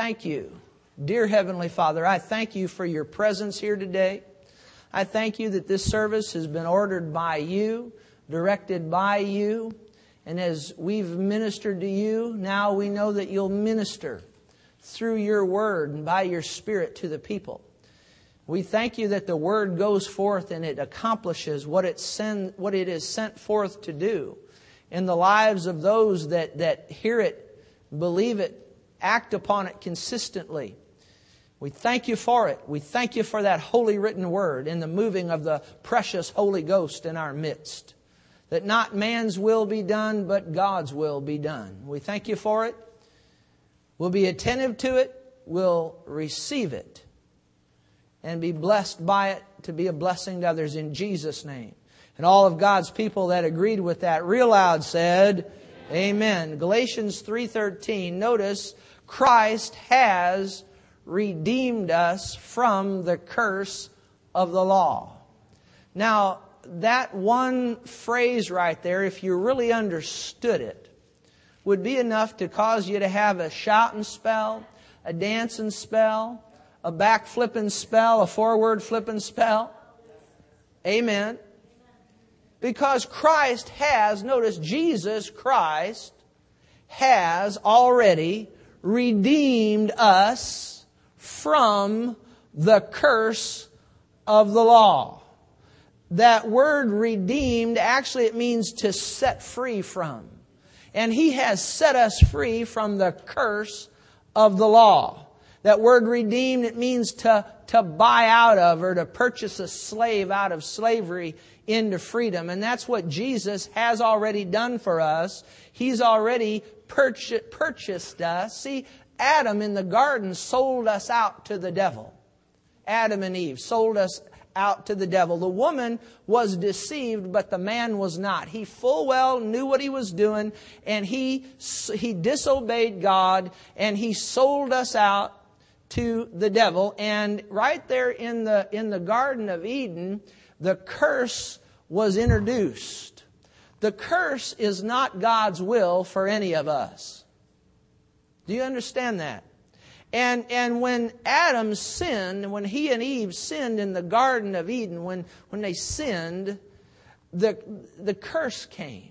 thank you, dear Heavenly Father. I thank you for your presence here today. I thank you that this service has been ordered by you, directed by you. And as we've ministered to you, now we know that you'll minister through your word and by your Spirit to the people. We thank you that the word goes forth and it accomplishes what it is sent forth to do in the lives of those that hear it, believe it, act upon it consistently. We thank you for it. We thank you for that holy written word and the moving of the precious Holy Ghost in our midst. That not man's will be done, but God's will be done. We thank you for it. We'll be attentive to it. We'll receive it. And be blessed by it to be a blessing to others in Jesus' name. And all of God's people that agreed with that real loud said, Amen. Amen. Galatians 3:13, notice, Christ has redeemed us from the curse of the law. Now, that one phrase right there, if you really understood it, would be enough to cause you to have a shouting spell, a dancing spell, a back flipping spell, a forward flipping spell. Amen. Because Christ has, notice, Jesus Christ has already redeemed us from the curse of the law. That word redeemed, actually it means to set free from. And He has set us free from the curse of the law. That word redeemed, it means to buy out of or to purchase a slave out of slavery into freedom. And that's what Jesus has already done for us. He's already purchased us. See, Adam in the garden sold us out to the devil. Adam and Eve sold us out to the devil. The woman was deceived, but the man was not. He full well knew what he was doing, and he disobeyed God, and he sold us out to the devil. And right there in the Garden of Eden, the curse was introduced. The curse is not God's will for any of us. Do you understand that? And when Adam sinned, when he and Eve sinned in the Garden of Eden, when they sinned, the curse came.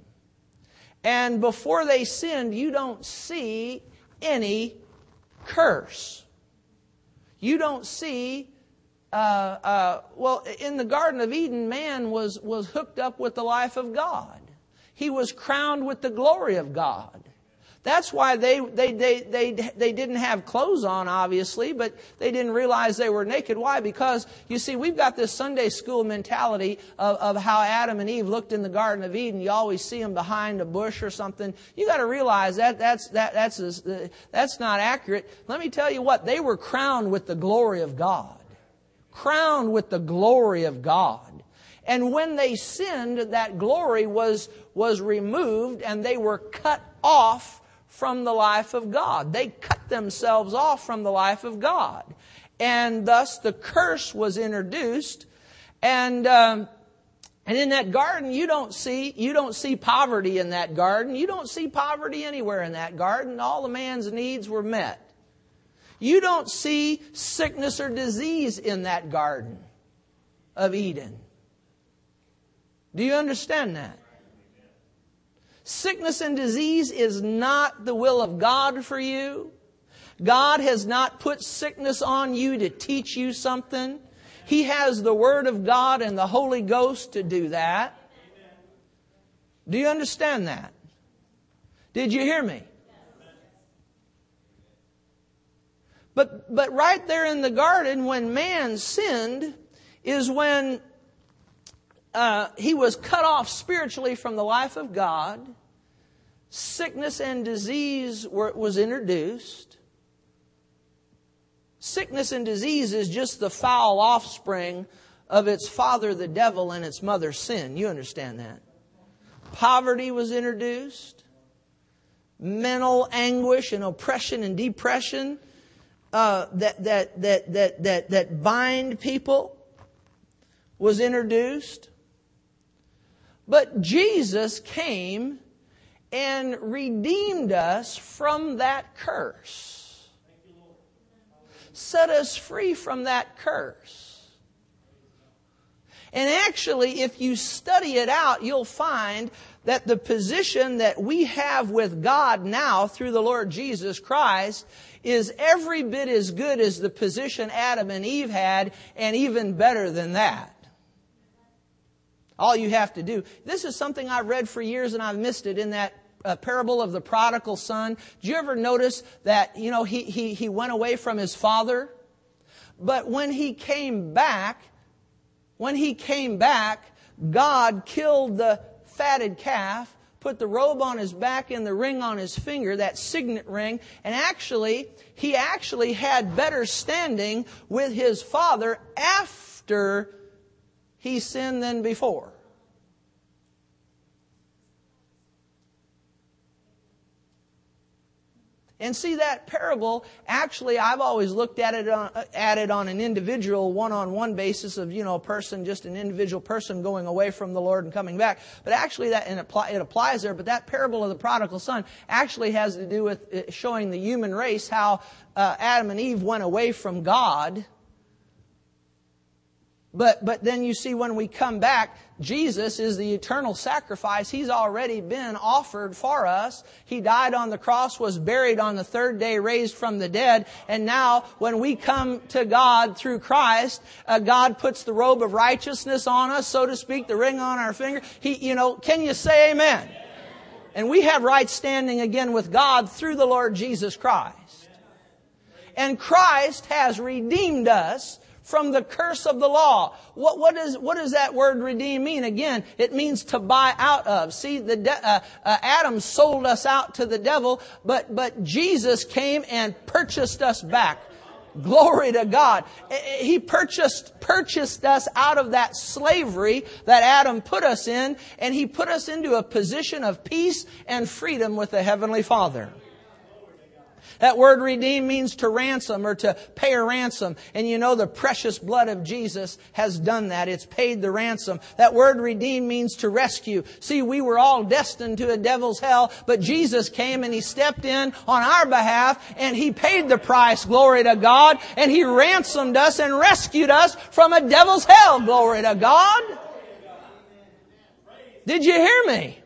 And before they sinned, you don't see any curse. You don't see, well, in the Garden of Eden, man was hooked up with the life of God. He was crowned with the glory of God. That's why they didn't have clothes on, obviously, but they didn't realize they were naked. Why? Because, you see, we've got this Sunday school mentality of how Adam and Eve looked in the Garden of Eden. You always see them behind a bush or something. You got to realize that's not accurate. Let me tell you what, they were crowned with the glory of God. Crowned with the glory of God. And when they sinned, that glory was removed and they were cut off from the life of God. They cut themselves off from the life of God. And thus the curse was introduced. And in that garden, you don't see poverty in that garden. You don't see poverty anywhere in that garden. All the man's needs were met. You don't see sickness or disease in that Garden of Eden. Do you understand that? Sickness and disease is not the will of God for you. God has not put sickness on you to teach you something. He has the Word of God and the Holy Ghost to do that. Do you understand that? Did you hear me? But right there in the garden when man sinned is when he was cut off spiritually from the life of God. Sickness and disease was introduced. Sickness and disease is just the foul offspring of its father, the devil, and its mother, sin. You understand that. Poverty was introduced. Mental anguish and oppression and depression that bind people was introduced. But Jesus came and redeemed us from that curse. Thank you, Lord. set us free from that curse. And actually, if you study it out, you'll find that the position that we have with God now through the Lord Jesus Christ is every bit as good as the position Adam and Eve had, and even better than that. All you have to do. This is something I've read for years and I've missed it in that parable of the prodigal son. Do you ever notice that, you know, he went away from his father? But when he came back, God killed the fatted calf, put the robe on his back and the ring on his finger, that signet ring, and he had better standing with his father after he sinned than before. And see, that parable, actually, I've always looked at it on an individual, one-on-one basis of, you know, a person, just an individual person going away from the Lord and coming back. But actually, it applies there. But that parable of the prodigal son actually has to do with showing the human race how Adam and Eve went away from God. But then you see, when we come back, Jesus is the eternal sacrifice. He's already been offered for us. He died on the cross, was buried on the third day, raised from the dead. And now when we come to God through Christ, God puts the robe of righteousness on us, so to speak, the ring on our finger. Can you say amen? And we have right standing again with God through the Lord Jesus Christ. And Christ has redeemed us from the curse of the law. What does that word redeem mean? Again, it means to buy out of. See, Adam sold us out to the devil, but Jesus came and purchased us back. Glory to God. He purchased us out of that slavery that Adam put us in, and He put us into a position of peace and freedom with the Heavenly Father. That word redeem means to ransom or to pay a ransom. And you know, the precious blood of Jesus has done that. It's paid the ransom. That word redeem means to rescue. See, we were all destined to a devil's hell, but Jesus came and He stepped in on our behalf and He paid the price, glory to God, and He ransomed us and rescued us from a devil's hell, glory to God. Did you hear me?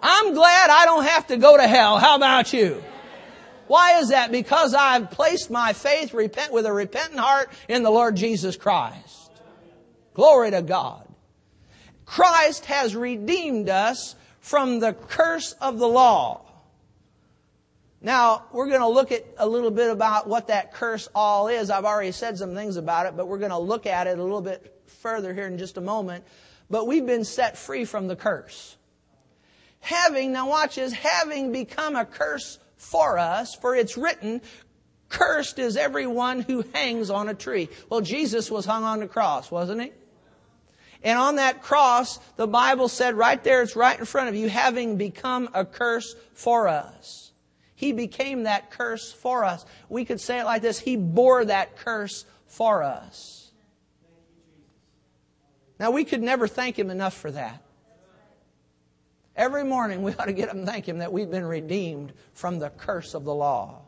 I'm glad I don't have to go to hell. How about you? Why is that? Because I've placed my faith with a repentant heart in the Lord Jesus Christ. Glory to God. Christ has redeemed us from the curse of the law. Now, we're going to look at a little bit about what that curse all is. I've already said some things about it, but we're going to look at it a little bit further here in just a moment. But we've been set free from the curse. Having become a curse for us, for it's written, cursed is everyone who hangs on a tree. Well, Jesus was hung on the cross, wasn't He? And on that cross, the Bible said right there, it's right in front of you, having become a curse for us. He became that curse for us. We could say it like this: He bore that curse for us. Now, we could never thank Him enough for that. Every morning we ought to get up and thank Him that we've been redeemed from the curse of the law.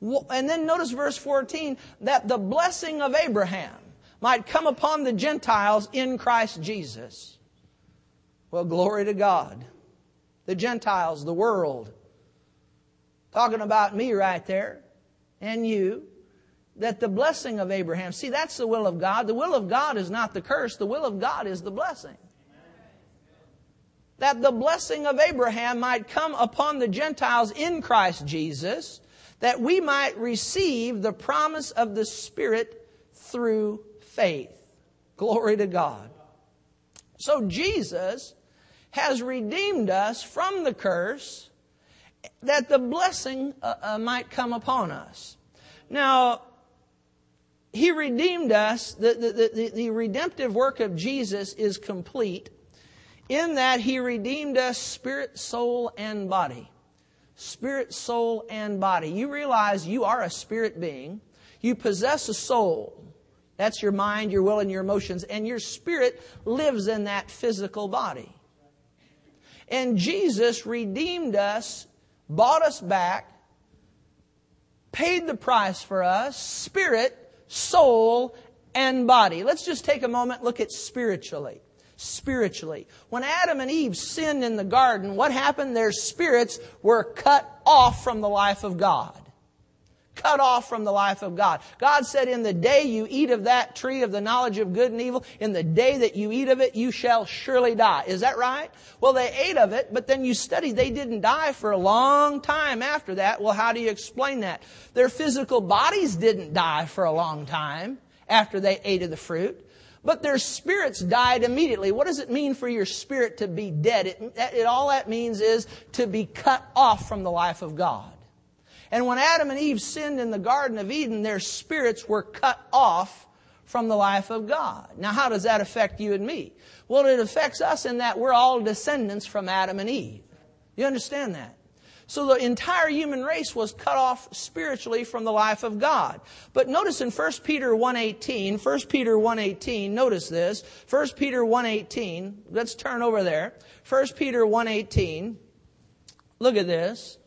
And then notice verse 14, that the blessing of Abraham might come upon the Gentiles in Christ Jesus. Well, glory to God. The Gentiles, the world. Talking about me right there, and you. That the blessing of Abraham, see, that's the will of God. The will of God is not the curse. The will of God is the blessing. That the blessing of Abraham might come upon the Gentiles in Christ Jesus, that we might receive the promise of the Spirit through faith. Glory to God. So Jesus has redeemed us from the curse, that the blessing might come upon us. Now, He redeemed us. The redemptive work of Jesus is complete, in that He redeemed us spirit, soul, and body. Spirit, soul, and body. You realize you are a spirit being. You possess a soul. That's your mind, your will, and your emotions. And your spirit lives in that physical body. And Jesus redeemed us, bought us back paid the price for us, spirit, soul, and body. Let's just take a moment and look at spiritually. Spiritually. When Adam and Eve sinned in the garden, what happened? Their spirits were cut off from the life of God. Cut off from the life of God. God said, in the day you eat of that tree of the knowledge of good and evil, in the day that you eat of it, you shall surely die. Is that right? Well, they ate of it, but then you study, they didn't die for a long time after that. Well, how do you explain that? Their physical bodies didn't die for a long time after they ate of the fruit, but their spirits died immediately. What does it mean for your spirit to be dead? All that means is to be cut off from the life of God. And when Adam and Eve sinned in the Garden of Eden, their spirits were cut off from the life of God. Now, how does that affect you and me? Well, it affects us in that we're all descendants from Adam and Eve. You understand that? So the entire human race was cut off spiritually from the life of God. But notice in 1 Peter 1:18, notice this. 1 Peter 1:18, let's turn over there. 1 Peter 1:18, look at this.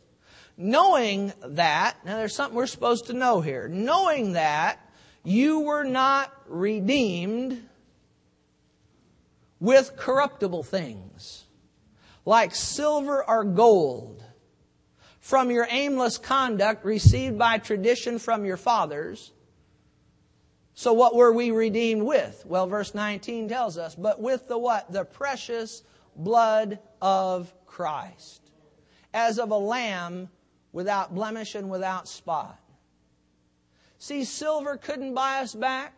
Knowing that, now there's something we're supposed to know here. Knowing that you were not redeemed with corruptible things, like silver or gold, from your aimless conduct received by tradition from your fathers. So what were we redeemed with? Well, verse 19 tells us, but with the what? The precious blood of Christ, as of a lamb without blemish and without spot. See, silver couldn't buy us back.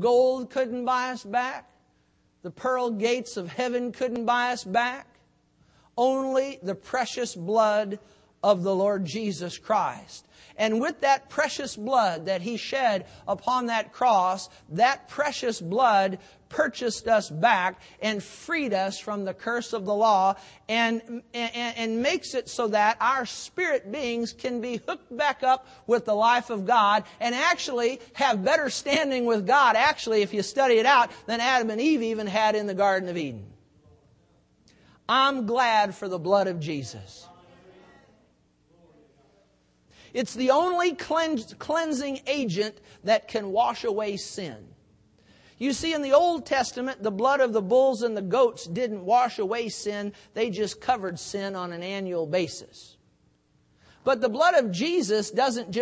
Gold couldn't buy us back. The pearl gates of heaven couldn't buy us back. Only the precious blood of the Lord Jesus Christ. And with that precious blood that He shed upon that cross, that precious blood purchased us back and freed us from the curse of the law, and makes it so that our spirit beings can be hooked back up with the life of God and actually have better standing with God, actually, if you study it out, than Adam and Eve even had in the Garden of Eden. I'm glad for the blood of Jesus. It's the only cleansing agent that can wash away sin. You see, in the Old Testament, the blood of the bulls and the goats didn't wash away sin. They just covered sin on an annual basis. But the blood of Jesus doesn't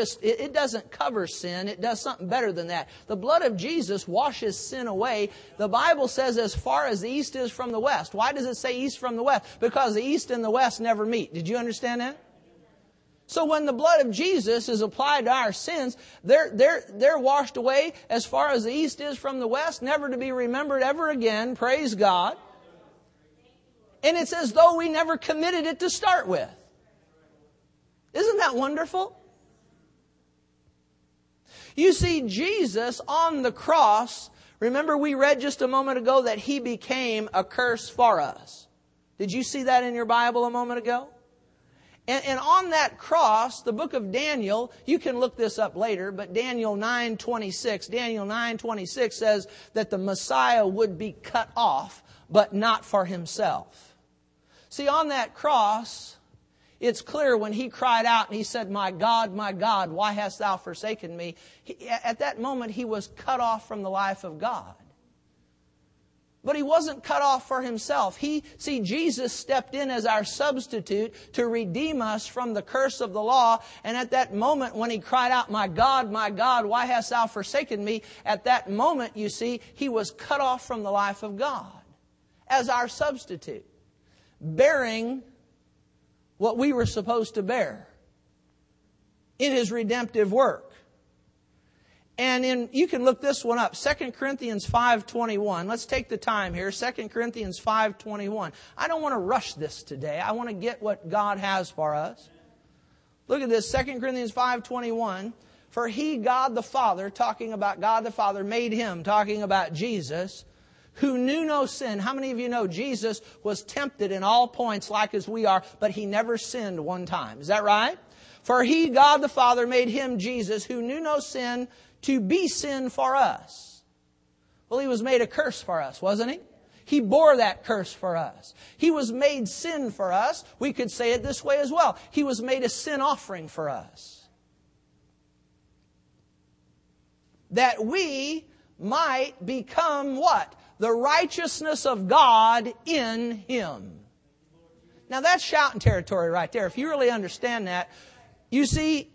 cover sin. It does something better than that. The blood of Jesus washes sin away. The Bible says as far as the east is from the west. Why does it say east from the west? Because the east and the west never meet. Did you understand that? So when the blood of Jesus is applied to our sins, they're washed away as far as the east is from the west, never to be remembered ever again. Praise God. And it's as though we never committed it to start with. Isn't that wonderful? You see, Jesus on the cross, remember we read just a moment ago that He became a curse for us. Did you see that in your Bible a moment ago? And on that cross, the book of Daniel, you can look this up later, but Daniel 9:26 says that the Messiah would be cut off, but not for Himself. See, on that cross, it's clear when He cried out and He said, my God, why hast Thou forsaken me? At that moment, He was cut off from the life of God. But He wasn't cut off for Himself. Jesus stepped in as our substitute to redeem us from the curse of the law. And at that moment when He cried out, my God, why hast Thou forsaken me? At that moment, you see, He was cut off from the life of God as our substitute, bearing what we were supposed to bear in His redemptive work. And you can look this one up, 2 Corinthians 5:21. Let's take the time here, 2 Corinthians 5:21. I don't want to rush this today. I want to get what God has for us. Look at this, 2 Corinthians 5:21. For He, God the Father, talking about God the Father, made Him, talking about Jesus, who knew no sin. How many of you know Jesus was tempted in all points like as we are, but He never sinned one time? Is that right? For He, God the Father, made Him, Jesus, who knew no sin, to be sin for us. Well, He was made a curse for us, wasn't He? He bore that curse for us. He was made sin for us. We could say it this way as well. He was made a sin offering for us. that we might become what? The righteousness of God in Him. Now that's shouting territory right there. If you really understand that, you see,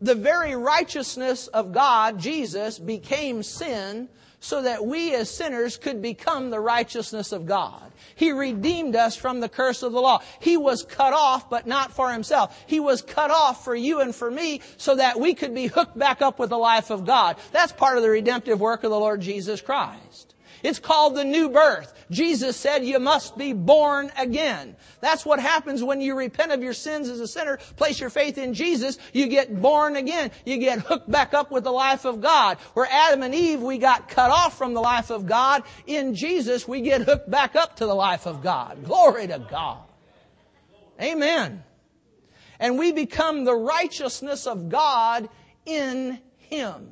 the very righteousness of God, Jesus, became sin so that we as sinners could become the righteousness of God. He redeemed us from the curse of the law. He was cut off, but not for Himself. He was cut off for you and for me so that we could be hooked back up with the life of God. That's part of the redemptive work of the Lord Jesus Christ. It's called the new birth. Jesus said you must be born again. That's what happens when you repent of your sins as a sinner, place your faith in Jesus, you get born again. You get hooked back up with the life of God. Where Adam and Eve, we got cut off from the life of God. In Jesus, we get hooked back up to the life of God. Glory to God. Amen. And we become the righteousness of God in Him.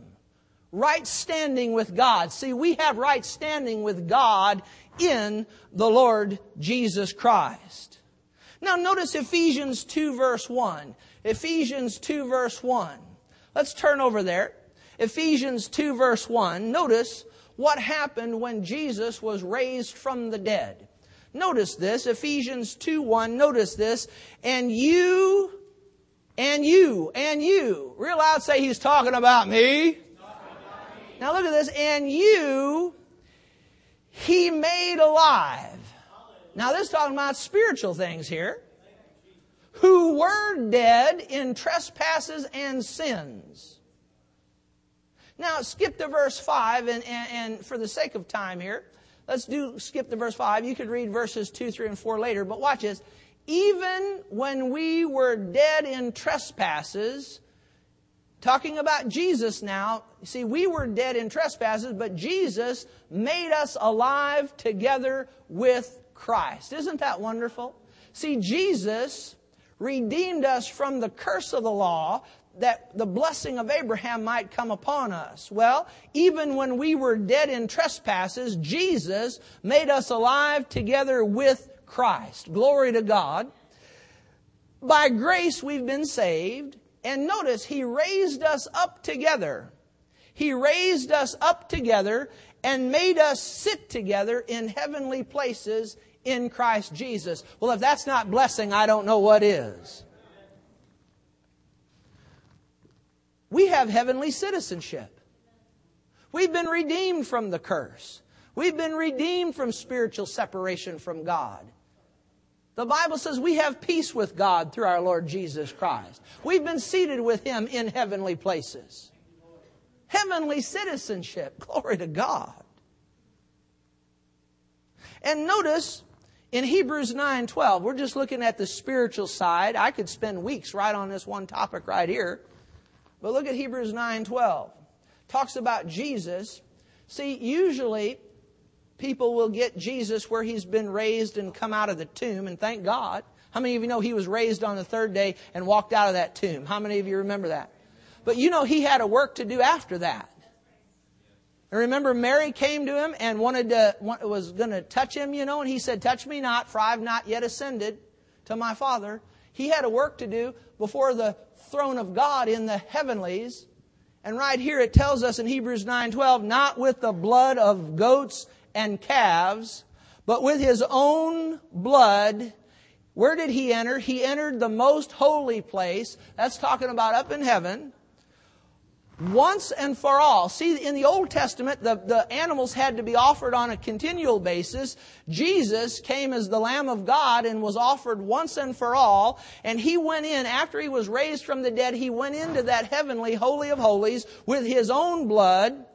Right standing with God. See, we have right standing with God in the Lord Jesus Christ. Now notice Ephesians 2 verse 1. Ephesians 2 verse 1. Let's turn over there. Ephesians 2 verse 1. Notice what happened when Jesus was raised from the dead. Notice this. Ephesians 2 1. Notice this. And you. Real loud say He's talking about me. Now look at this. And you, He made alive. Now this is talking about spiritual things here. Who were dead in trespasses and sins. Now skip to verse 5 and for the sake of time here, let's skip to verse 5. You could read verses 2, 3, and 4 later, but watch this. Even when we were dead in trespasses, talking about Jesus now. See, we were dead in trespasses, but Jesus made us alive together with Christ. Isn't that wonderful? See, Jesus redeemed us from the curse of the law that the blessing of Abraham might come upon us. Well, even when we were dead in trespasses, Jesus made us alive together with Christ. Glory to God. By grace we've been saved. And notice, He raised us up together. He raised us up together and made us sit together in heavenly places in Christ Jesus. Well, if that's not blessing, I don't know what is. We have heavenly citizenship. We've been redeemed from the curse. We've been redeemed from spiritual separation from God. The Bible says we have peace with God through our Lord Jesus Christ. We've been seated with Him in heavenly places. Heavenly citizenship. Glory to God. And notice in Hebrews 9:12, we're just looking at the spiritual side. I could spend weeks right on this one topic right here. But look at Hebrews 9:12. Talks about Jesus. See, usually people will get Jesus where He's been raised and come out of the tomb, and thank God. How many of you know He was raised on the third day and walked out of that tomb? How many of you remember that? But you know He had a work to do after that. And remember, Mary came to Him and was going to touch Him, you know, and He said, "Touch me not, for I have not yet ascended to my Father." He had a work to do before the throne of God in the heavenlies. And right here it tells us in Hebrews 9:12, not with the blood of goats and calves, but with His own blood. Where did He enter? He entered the most holy place. That's talking about up in heaven. Once and for all. See, in the Old Testament, the animals had to be offered on a continual basis. Jesus came as the Lamb of God and was offered once and for all. And He went in, after He was raised from the dead, He went into that heavenly holy of holies with His own blood,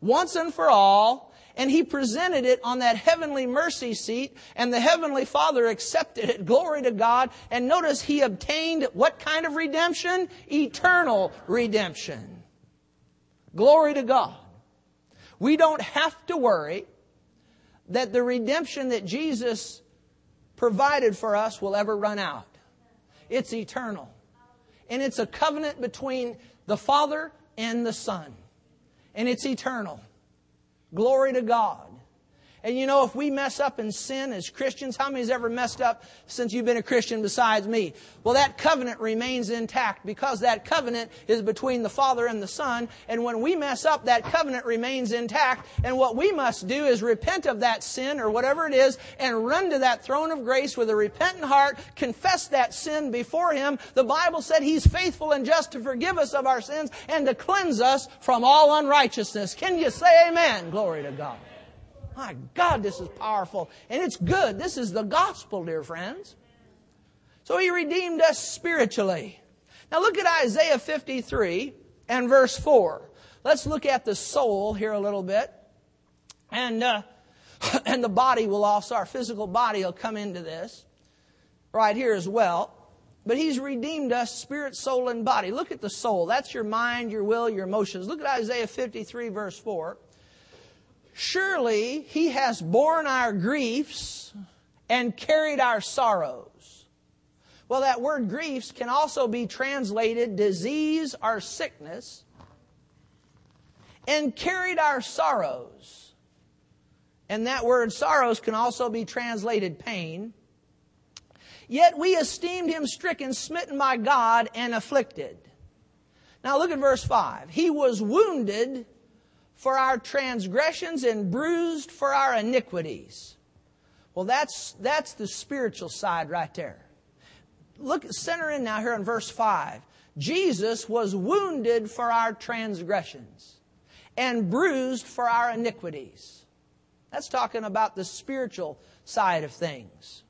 once and for all. And He presented it on that heavenly mercy seat, and the heavenly Father accepted it. Glory to God. And notice He obtained what kind of redemption? Eternal redemption. Glory to God. We don't have to worry that the redemption that Jesus provided for us will ever run out. It's eternal. And it's a covenant between the Father and the Son. And it's eternal. Glory to God. And you know, if we mess up and sin as Christians, how many has ever messed up since you've been a Christian besides me? Well, that covenant remains intact because that covenant is between the Father and the Son. And when we mess up, that covenant remains intact. And what we must do is repent of that sin or whatever it is and run to that throne of grace with a repentant heart, confess that sin before Him. The Bible said He's faithful and just to forgive us of our sins and to cleanse us from all unrighteousness. Can you say amen? Glory to God. My God, this is powerful. And it's good. This is the gospel, dear friends. So He redeemed us spiritually. Now look at Isaiah 53 and verse 4. Let's look at the soul here a little bit. And the body will also, our physical body will come into this right here as well. But He's redeemed us spirit, soul, and body. Look at the soul. That's your mind, your will, your emotions. Look at Isaiah 53 verse 4. Surely He has borne our griefs and carried our sorrows. Well, that word griefs can also be translated disease or sickness. And carried our sorrows. And that word sorrows can also be translated pain. Yet we esteemed Him stricken, smitten by God, and afflicted. Now look at verse 5. He was wounded for our transgressions and bruised for our iniquities. Well, that's the spiritual side right there. Look, center in now here in verse 5. Jesus was wounded for our transgressions and bruised for our iniquities. That's talking about the spiritual side of things.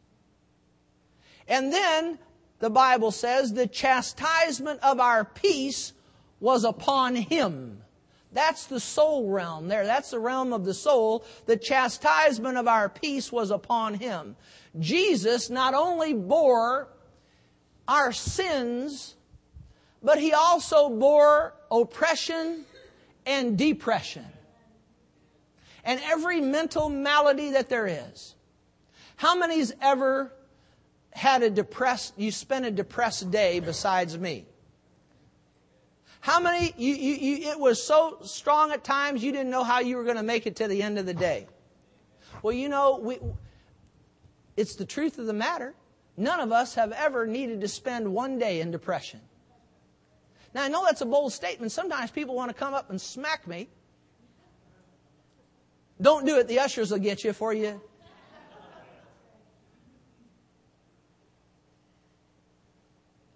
And then the Bible says the chastisement of our peace was upon Him. That's the soul realm there. That's the realm of the soul. The chastisement of our peace was upon Him. Jesus not only bore our sins, but He also bore oppression and depression. And every mental malady that there is. How many's ever had you spent a depressed day besides me? How many, it was so strong at times you didn't know how you were going to make it to the end of the day. Well, you know, it's the truth of the matter. None of us have ever needed to spend one day in depression. Now, I know that's a bold statement. Sometimes people want to come up and smack me. Don't do it. The ushers will get you for you.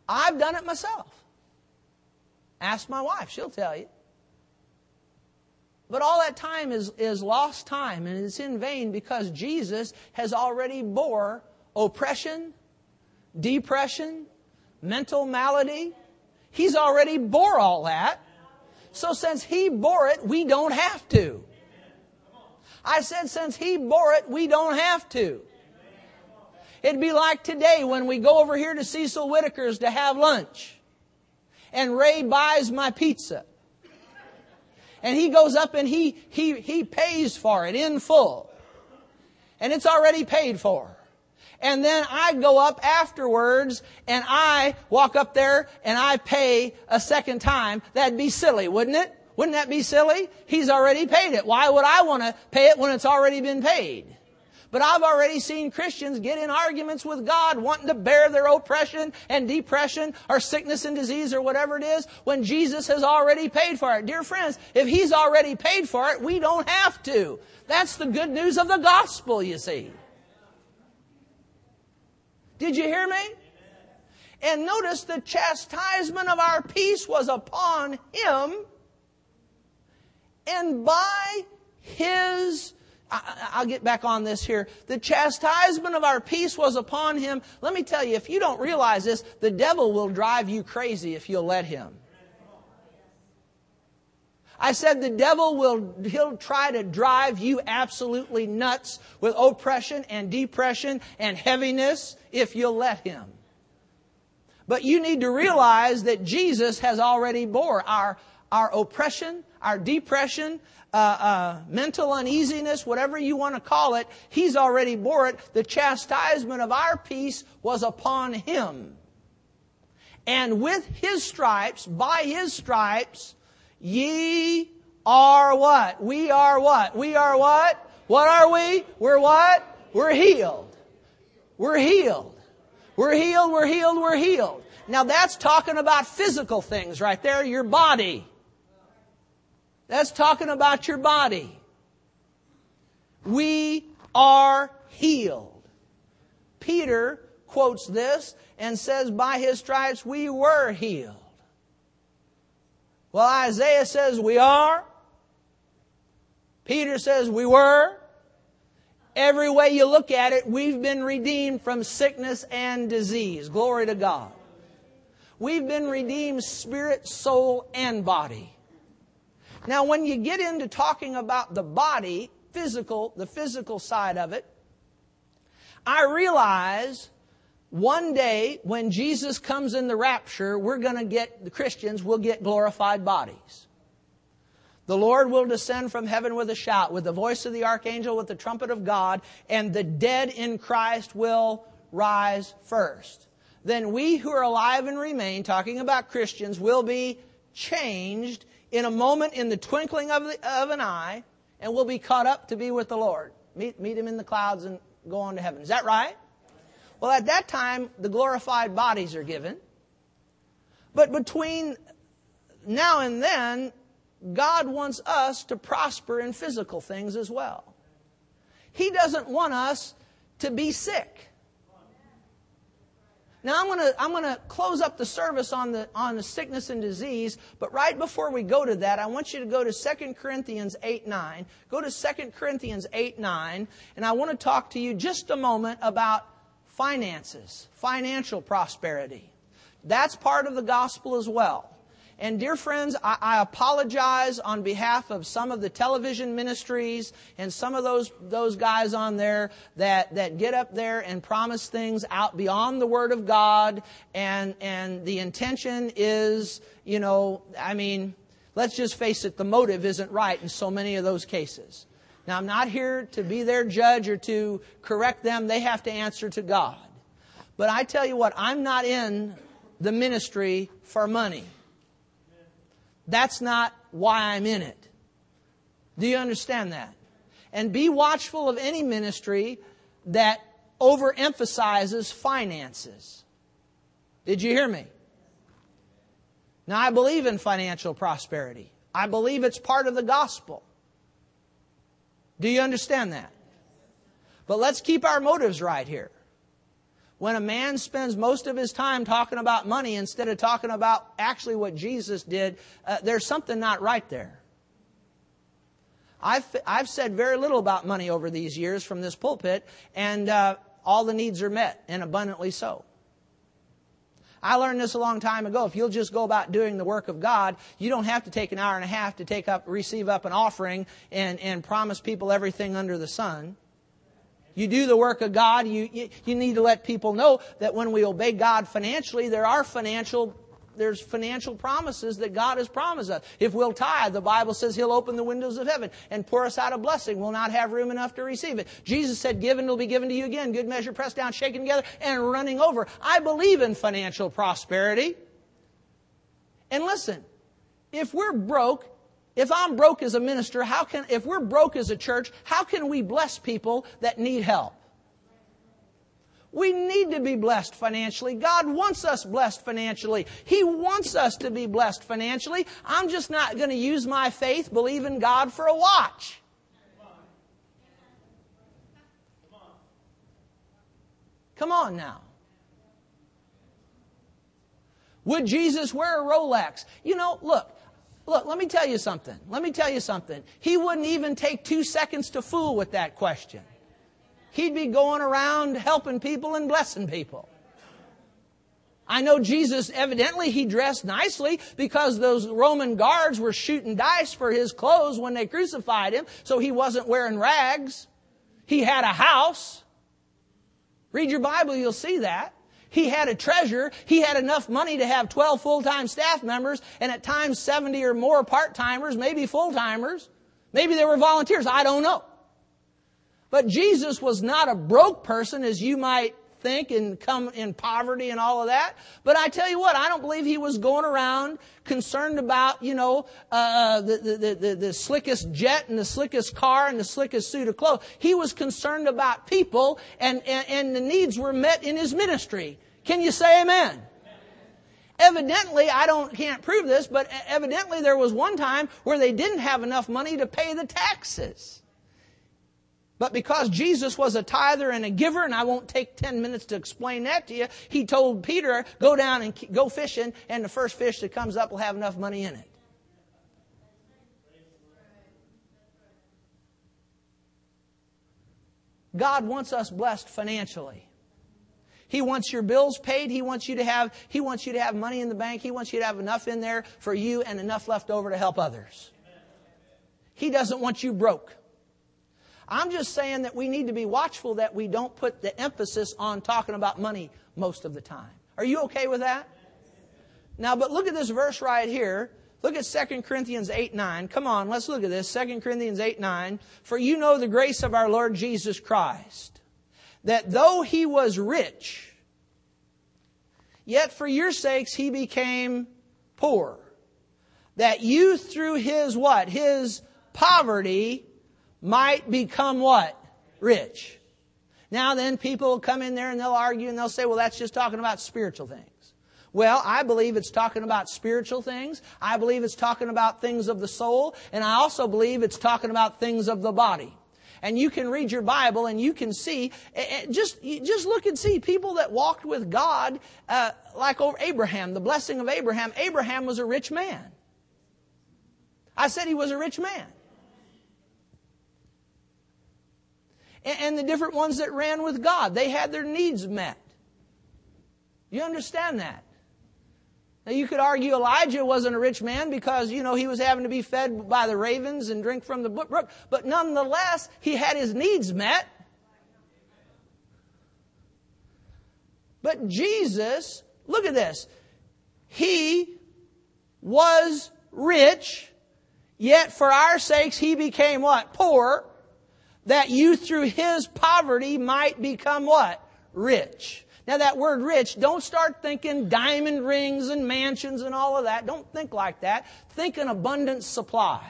I've done it myself. Ask my wife, she'll tell you. But all that time is lost time, and it's in vain because Jesus has already bore oppression, depression, mental malady. He's already bore all that. So since He bore it, we don't have to. I said since He bore it, we don't have to. It'd be like today when we go over here to Cecil Whitaker's to have lunch. And Ray buys my pizza. And he goes up and he pays for it in full. And it's already paid for. And then I go up afterwards and I walk up there and I pay a second time. That'd be silly, wouldn't it? Wouldn't that be silly? He's already paid it. Why would I want to pay it when it's already been paid? But I've already seen Christians get in arguments with God wanting to bear their oppression and depression or sickness and disease or whatever it is when Jesus has already paid for it. Dear friends, if He's already paid for it, we don't have to. That's the good news of the gospel, you see. Did you hear me? And notice the chastisement of our peace was upon Him, and by His... I'll get back on this here. The chastisement of our peace was upon Him. Let me tell you, if you don't realize this, the devil will drive you crazy if you'll let him. I said the devil he'll try to drive you absolutely nuts with oppression and depression and heaviness if you'll let him. But you need to realize that Jesus has already bore our oppression, our depression, mental uneasiness, whatever you want to call it. He's already bore it. The chastisement of our peace was upon Him. And with His stripes, by His stripes, ye are what? We are what? We are what? What are we? We're what? We're healed. We're healed. We're healed, we're healed, we're healed. Now that's talking about physical things right there, your body. That's talking about your body. We are healed. Peter quotes this and says, by His stripes we were healed. Well, Isaiah says we are. Peter says we were. Every way you look at it, we've been redeemed from sickness and disease. Glory to God. We've been redeemed spirit, soul, and body. Now, when you get into talking about the body, the physical side of it, I realize one day when Jesus comes in the rapture, the Christians will get glorified bodies. The Lord will descend from heaven with a shout, with the voice of the archangel, with the trumpet of God, and the dead in Christ will rise first. Then we who are alive and remain, talking about Christians, will be changed in a moment, in the twinkling of an eye, and we'll be caught up to be with the Lord. Meet Him in the clouds and go on to heaven. Is that right? Well, at that time, the glorified bodies are given. But between now and then, God wants us to prosper in physical things as well. He doesn't want us to be sick. Now I'm going to close up the service on the sickness and disease, but right before we go to that, I want you to go to 2 Corinthians 8:9. Go to 2 Corinthians 8:9, and I want to talk to you just a moment about finances, financial prosperity. That's part of the gospel as well. And dear friends, I apologize on behalf of some of the television ministries and some of those guys on there that get up there and promise things out beyond the Word of God, and the intention is, let's just face it, the motive isn't right in so many of those cases. Now, I'm not here to be their judge or to correct them. They have to answer to God. But I tell you what, I'm not in the ministry for money. That's not why I'm in it. Do you understand that? And be watchful of any ministry that overemphasizes finances. Did you hear me? Now, I believe in financial prosperity. I believe it's part of the gospel. Do you understand that? But let's keep our motives right here. When a man spends most of his time talking about money instead of talking about actually what Jesus did, there's something not right there. I've said very little about money over these years from this pulpit, and all the needs are met, and abundantly so. I learned this a long time ago. If you'll just go about doing the work of God, you don't have to take an hour and a half to receive up an offering and promise people everything under the sun. You do the work of God, you need to let people know that when we obey God financially, there's financial promises that God has promised us. If we'll tithe, the Bible says He'll open the windows of heaven and pour us out a blessing. We'll not have room enough to receive it. Jesus said, "Give and it'll be given to you again. Good measure, pressed down, shaken together, and running over." I believe in financial prosperity. And listen, if we're broke, if I'm broke as a minister, if we're broke as a church, how can we bless people that need help? We need to be blessed financially. God wants us blessed financially. He wants us to be blessed financially. I'm just not going to use my faith, believe in God for a watch. Come on now. Would Jesus wear a Rolex? Look, let me tell you something. He wouldn't even take 2 seconds to fool with that question. He'd be going around helping people and blessing people. I know Jesus, evidently, He dressed nicely because those Roman guards were shooting dice for His clothes when they crucified Him, so He wasn't wearing rags. He had a house. Read your Bible, you'll see that. He had a treasure. He had enough money to have 12 full-time staff members and at times 70 or more part-timers, maybe full-timers. Maybe they were volunteers. I don't know. But Jesus was not a broke person as you might think and come in poverty and all of that. But I tell you what, I don't believe he was going around concerned about, you know, the slickest jet and the slickest car and the slickest suit of clothes. He was concerned about people, and the needs were met in his ministry. Can you say amen? Evidently, I can't prove this, but evidently there was one time where they didn't have enough money to pay the taxes. But because Jesus was a tither and a giver, and I won't take 10 minutes to explain that to you, he told Peter, go down and go fishing, and the first fish that comes up will have enough money in it. God wants us blessed financially. He wants your bills paid. He wants you to have money in the bank. He wants you to have enough in there for you and enough left over to help others. He doesn't want you broke. I'm just saying that we need to be watchful that we don't put the emphasis on talking about money most of the time. Are you okay with that? Now, but look at this verse right here. Look at 2 Corinthians 8:9. Come on, let's look at this. 2 Corinthians 8:9. For you know the grace of our Lord Jesus Christ, that though he was rich, yet for your sakes he became poor, that you through his what? His poverty might become what? Rich. Now then, people will come in there and they'll argue and they'll say, well, that's just talking about spiritual things. Well, I believe it's talking about spiritual things. I believe it's talking about things of the soul. And I also believe it's talking about things of the body. And you can read your Bible and you can see, just look and see people that walked with God, like over Abraham, the blessing of Abraham. Abraham was a rich man. I said he was a rich man. And the different ones that ran with God, they had their needs met. You understand that? Now, you could argue Elijah wasn't a rich man because, you know, he was having to be fed by the ravens and drink from the brook. But nonetheless, he had his needs met. But Jesus, look at this. He was rich, yet for our sakes he became what? Poor, that you through his poverty might become what? Rich. Now that word rich, don't start thinking diamond rings and mansions and all of that. Don't think like that. Think an abundant supply.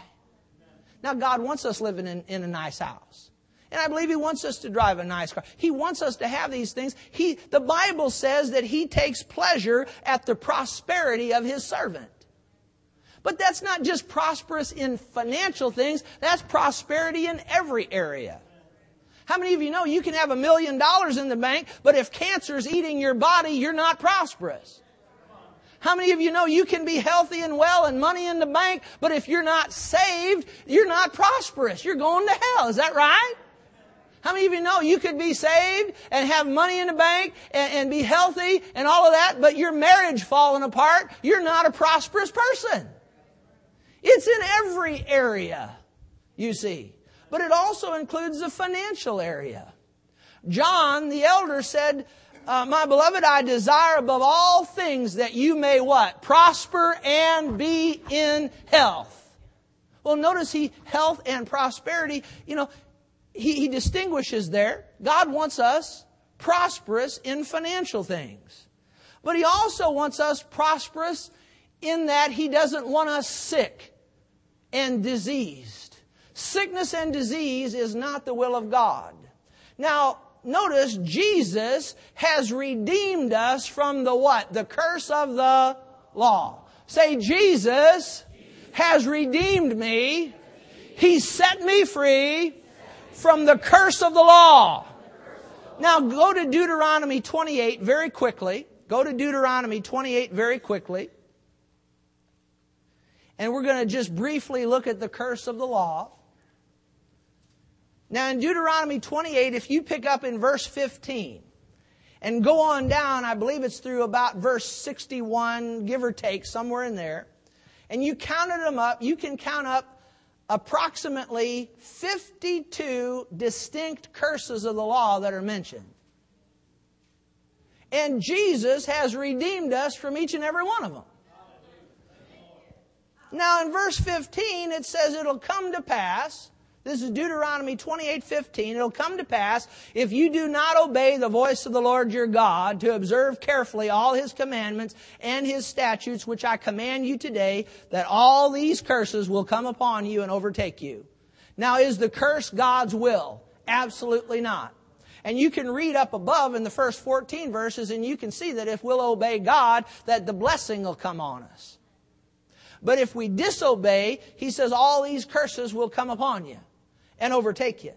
Now God wants us living in a nice house. And I believe he wants us to drive a nice car. He wants us to have these things. The Bible says that he takes pleasure at the prosperity of his servant. But that's not just prosperous in financial things. That's prosperity in every area. How many of you know you can have $1 million in the bank, but if cancer's eating your body, you're not prosperous? How many of you know you can be healthy and well and money in the bank, but if you're not saved, you're not prosperous? You're going to hell. Is that right? How many of you know you could be saved and have money in the bank and be healthy and all of that, but your marriage falling apart, you're not a prosperous person? It's in every area, you see. But it also includes the financial area. John, the elder, said, my beloved, I desire above all things that you may what? Prosper and be in health. Well, notice health and prosperity, you know, he distinguishes there. God wants us prosperous in financial things. But he also wants us prosperous in that he doesn't want us sick and diseased. Sickness and disease is not the will of God. Now, notice Jesus has redeemed us from the what? The curse of the law. Say, Jesus has redeemed me. He set me free from the curse of the law. Now, go to Deuteronomy 28 very quickly. Go to Deuteronomy 28 very quickly. And we're going to just briefly look at the curse of the law. Now in Deuteronomy 28, if you pick up in verse 15 and go on down, I believe it's through about verse 61, give or take, somewhere in there, and you counted them up, you can count up approximately 52 distinct curses of the law that are mentioned. And Jesus has redeemed us from each and every one of them. Now in verse 15, it says, it'll come to pass This is Deuteronomy 28:15. It'll come to pass, if you do not obey the voice of the Lord your God, to observe carefully all His commandments and His statutes, which I command you today, that all these curses will come upon you and overtake you. Now, is the curse God's will? Absolutely not. And you can read up above in the first 14 verses, and you can see that if we'll obey God, that the blessing will come on us. But if we disobey, He says all these curses will come upon you and overtake you.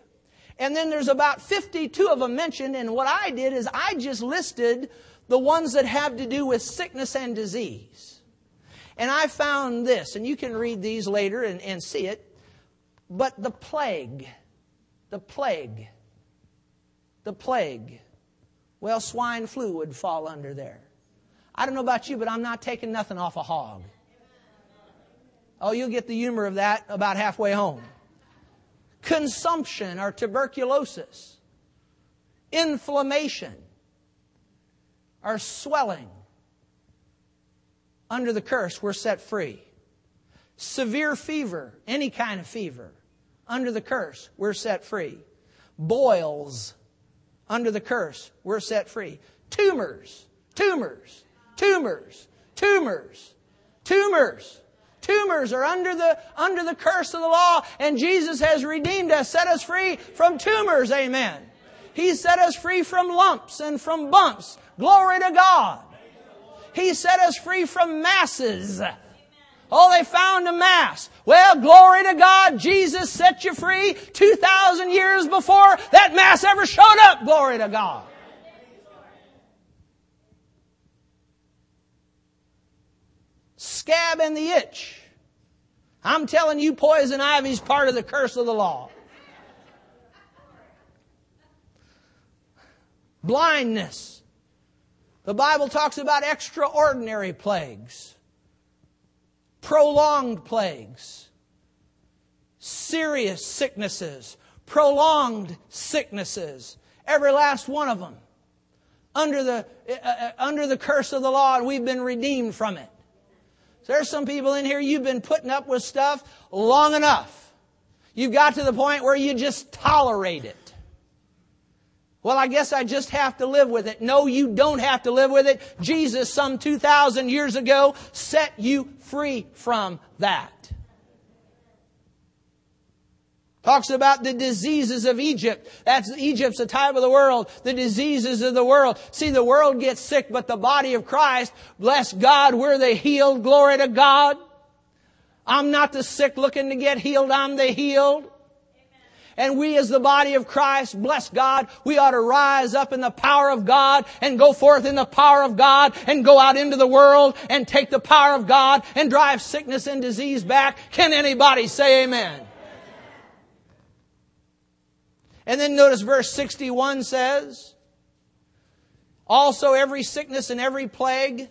And then there's about 52 of them mentioned, and what I did is I just listed the ones that have to do with sickness and disease. And I found this, and you can read these later and see it, but the plague, well, swine flu would fall under there. I don't know about you, but I'm not taking nothing off a hog. Oh, you'll get the humor of that about halfway home. Consumption or tuberculosis, inflammation, or swelling. Under the curse, we're set free. Severe fever, any kind of fever. Under the curse, we're set free. Boils, under the curse, we're set free. Tumors. Tumors are under the curse of the law, and Jesus has redeemed us, set us free from tumors, amen. He set us free from lumps and from bumps. Glory to God. He set us free from masses. Oh, they found a mass. Well, glory to God, Jesus set you free 2,000 years before that mass ever showed up. Glory to God. Scab and the itch. I'm telling you, poison ivy's part of the curse of the law. Blindness. The Bible talks about extraordinary plagues, prolonged plagues, serious sicknesses, prolonged sicknesses, every last one of them, under the curse of the law, and we've been redeemed from it. There's some people in here, you've been putting up with stuff long enough. You've got to the point where you just tolerate it. Well, I guess I just have to live with it. No, you don't have to live with it. Jesus, some 2,000 years ago, set you free from that. Talks about the diseases of Egypt. Egypt's the type of the world. The diseases of the world. See, the world gets sick, but the body of Christ, bless God, we're the healed. Glory to God. I'm not the sick looking to get healed. I'm the healed. And we as the body of Christ, bless God, we ought to rise up in the power of God and go forth in the power of God and go out into the world and take the power of God and drive sickness and disease back. Can anybody say amen? And then notice verse 61 says, also every sickness and every plague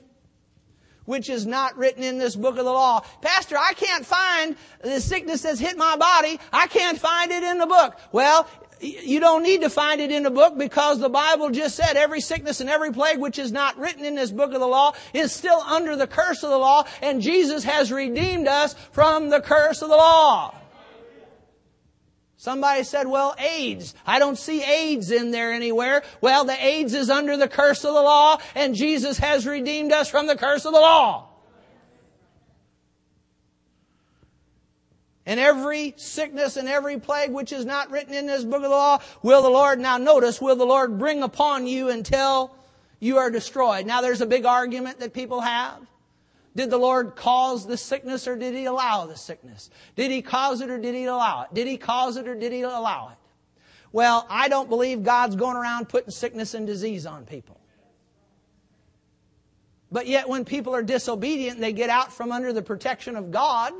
which is not written in this book of the law. Pastor, I can't find the sickness that's hit my body. I can't find it in the book. Well, you don't need to find it in the book, because the Bible just said every sickness and every plague which is not written in this book of the law is still under the curse of the law, and Jesus has redeemed us from the curse of the law. Somebody said, well, AIDS. I don't see AIDS in there anywhere. Well, the AIDS is under the curse of the law, and Jesus has redeemed us from the curse of the law. And every sickness and every plague which is not written in this book of the law will the Lord, now notice, will the Lord bring upon you until you are destroyed. Now there's a big argument that people have. Did the Lord cause the sickness, or did He allow the sickness? Did He cause it, or did He allow it? Did He cause it, or did He allow it? Well, I don't believe God's going around putting sickness and disease on people. But yet when people are disobedient and they get out from under the protection of God,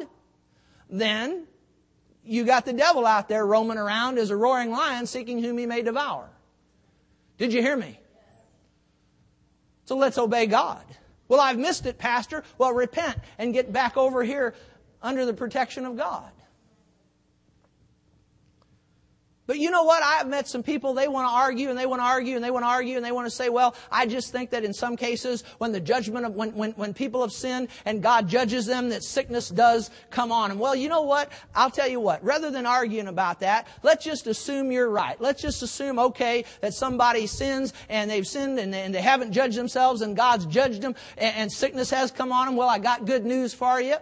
then you got the devil out there roaming around as a roaring lion seeking whom he may devour. Did you hear me? So let's obey God. Well, I've missed it, Pastor. Well, repent and get back over here under the protection of God. But you know what? I've met some people, they want to argue and they want to argue and they want to argue and they want to say, well, I just think that in some cases when the judgment of, when people have sinned and God judges them, that sickness does come on them. Well, you know what? I'll tell you what, rather than arguing about that, let's just assume you're right. Let's just assume, okay, that somebody sins and they've sinned and they haven't judged themselves and God's judged them and sickness has come on them. Well, I got good news for you.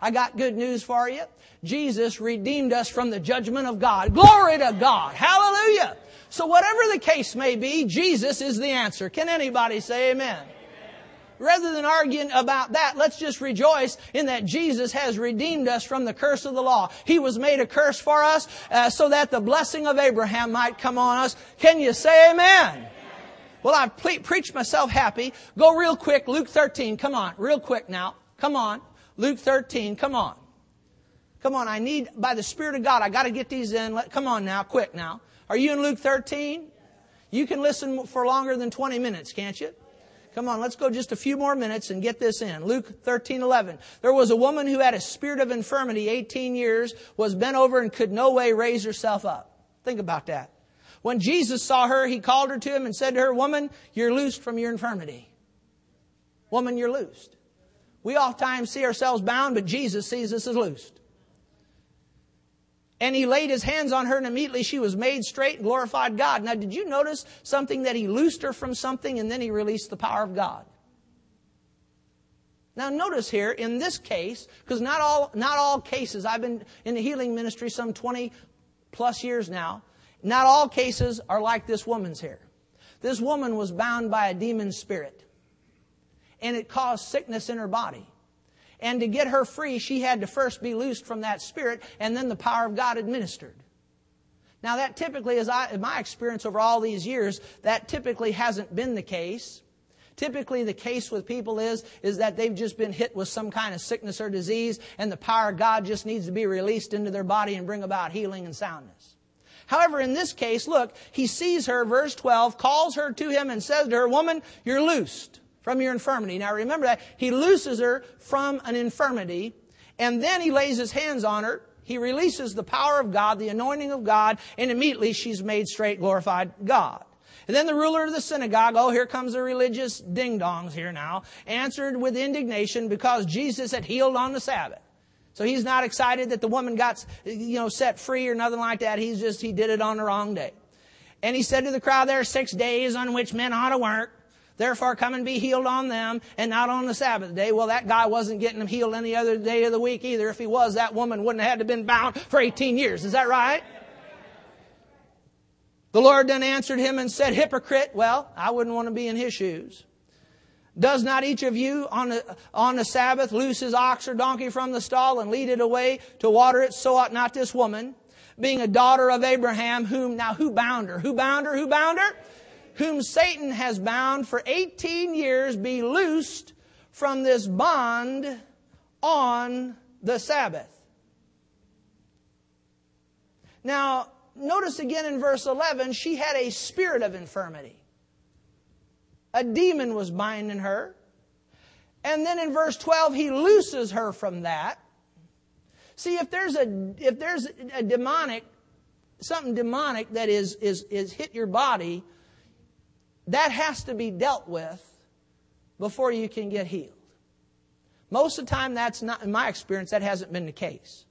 I got good news for you. Jesus redeemed us from the judgment of God. Glory to God. Hallelujah. So whatever the case may be, Jesus is the answer. Can anybody say amen? Amen. Rather than arguing about that, let's just rejoice in that Jesus has redeemed us from the curse of the law. He was made a curse for us so that the blessing of Abraham might come on us. Can you say amen? Amen. Well, I've preached myself happy. Go real quick. Luke 13. Come on. Real quick now. Come on. Luke 13, come on. Come on, I need, by the Spirit of God, I got to get these in. Come on now, quick now. Are you in Luke 13? You can listen for longer than 20 minutes, can't you? Come on, let's go just a few more minutes and get this in. Luke 13:11. There was a woman who had a spirit of infirmity 18 years, was bent over and could no way raise herself up. Think about that. When Jesus saw her, he called her to him and said to her, "Woman, you're loosed from your infirmity." Woman, you're loosed. We oftentimes see ourselves bound, but Jesus sees us as loosed. And he laid his hands on her, and immediately she was made straight and glorified God. Now, did you notice something, that he loosed her from something, and then he released the power of God? Now, notice here, in this case, because not all cases, I've been in the healing ministry some 20-plus years now, not all cases are like this woman's here. This woman was bound by a demon spirit. And it caused sickness in her body. And to get her free, she had to first be loosed from that spirit and then the power of God administered. Now that typically, in my experience over all these years, that typically hasn't been the case. Typically the case with people is that they've just been hit with some kind of sickness or disease and the power of God just needs to be released into their body and bring about healing and soundness. However, in this case, look, he sees her, verse 12, calls her to him and says to her, "Woman, you're loosed from your infirmity." Now remember that. He looses her from an infirmity, and then he lays his hands on her. He releases the power of God, the anointing of God, and immediately she's made straight, glorified God. And then the ruler of the synagogue, oh, here comes the religious ding-dongs here now, answered with indignation because Jesus had healed on the Sabbath. So he's not excited that the woman got, set free or nothing like that. He did it on the wrong day. And he said to the crowd, "There are 6 days on which men ought to work. Therefore, come and be healed on them and not on the Sabbath day." Well, that guy wasn't getting them healed any other day of the week either. If he was, that woman wouldn't have had to been bound for 18 years. Is that right? The Lord then answered him and said, "Hypocrite." Well, I wouldn't want to be in his shoes. "Does not each of you on the Sabbath loose his ox or donkey from the stall and lead it away to water it? So ought not this woman, being a daughter of Abraham, who bound her? Who bound her? Who bound her? Whom Satan has bound for 18 years, be loosed from this bond on the Sabbath." Now, notice again in verse 11, she had a spirit of infirmity. A demon was binding her. And then in verse 12, he looses her from that. See, if there's a demonic, something demonic that is hit your body, that has to be dealt with before you can get healed. Most of the time, that's not, in my experience, that hasn't been the case.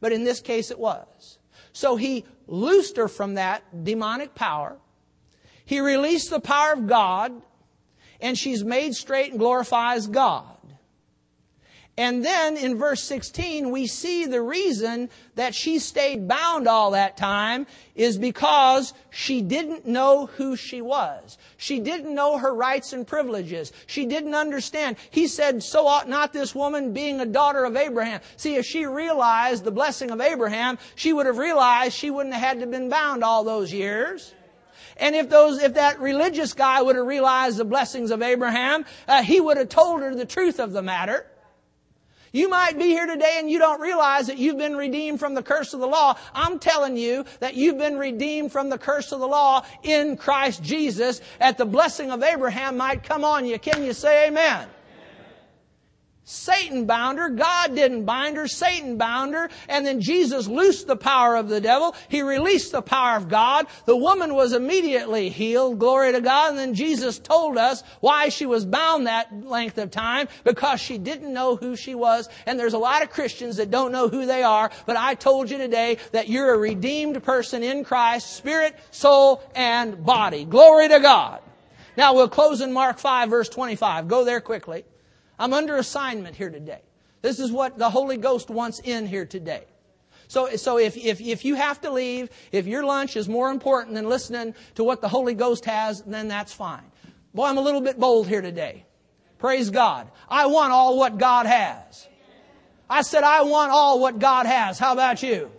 But in this case, it was. So he loosed her from that demonic power. He released the power of God, and she's made straight and glorifies God. And then in verse 16, we see the reason that she stayed bound all that time is because she didn't know who she was. She didn't know her rights and privileges. She didn't understand. He said, "So ought not this woman, being a daughter of Abraham." See, if she realized the blessing of Abraham, she would have realized she wouldn't have had to have been bound all those years. And if that religious guy would have realized the blessings of Abraham, he would have told her the truth of the matter. You might be here today and you don't realize that you've been redeemed from the curse of the law. I'm telling you that you've been redeemed from the curse of the law in Christ Jesus, that the blessing of Abraham might come on you. Can you say amen? Amen. Satan bound her. God didn't bind her. Satan bound her. And then Jesus loosed the power of the devil. He released the power of God. The woman was immediately healed. Glory to God. And then Jesus told us why she was bound that length of time, because she didn't know who she was. And there's a lot of Christians that don't know who they are. But I told you today that you're a redeemed person in Christ, spirit, soul, and body. Glory to God. Now we'll close in Mark 5, verse 25. Go there quickly. I'm under assignment here today. This is what the Holy Ghost wants in here today. So if you have to leave, if your lunch is more important than listening to what the Holy Ghost has, then that's fine. Boy, I'm a little bit bold here today. Praise God. I want all what God has. I said I want all what God has. How about you?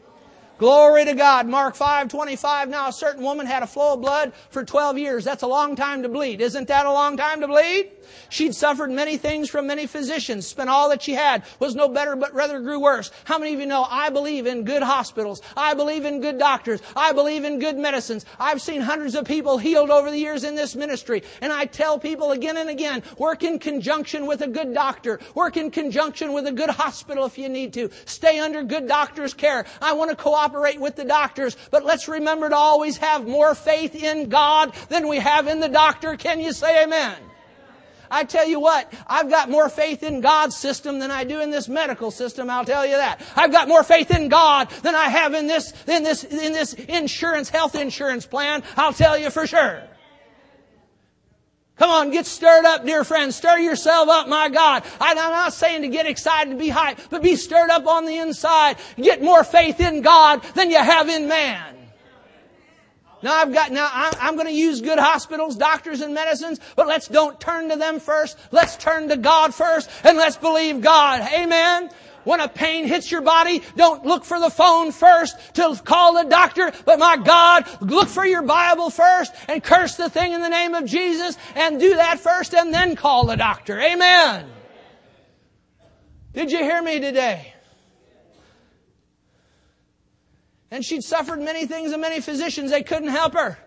Glory to God. Mark 5:25. Now a certain woman had a flow of blood for 12 years. That's a long time to bleed. Isn't that a long time to bleed? She'd suffered many things from many physicians, spent all that she had, was no better but rather grew worse. How many of you know I believe in good hospitals? I believe in good doctors. I believe in good medicines. I've seen hundreds of people healed over the years in this ministry. And I tell people again and again, work in conjunction with a good doctor. Work in conjunction with a good hospital if you need to. Stay under good doctors' care. I want to cooperate with the doctors, but let's remember to always have more faith in God than we have in the doctor. Can you say amen? I tell you what, I've got more faith in God's system than I do in this medical system, I'll tell you that. I've got more faith in God than I have in this insurance, health insurance plan, I'll tell you for sure. Come on, get stirred up, dear friends. Stir yourself up, my God. I'm not saying to get excited and be hyped, but be stirred up on the inside. Get more faith in God than you have in man. Now I'm going to use good hospitals, doctors, and medicines, but let's don't turn to them first. Let's turn to God first, and let's believe God. Amen. When a pain hits your body, don't look for the phone first to call the doctor. But my God, look for your Bible first and curse the thing in the name of Jesus and do that first and then call the doctor. Amen. Did you hear me today? And she'd suffered many things and many physicians. They couldn't help her.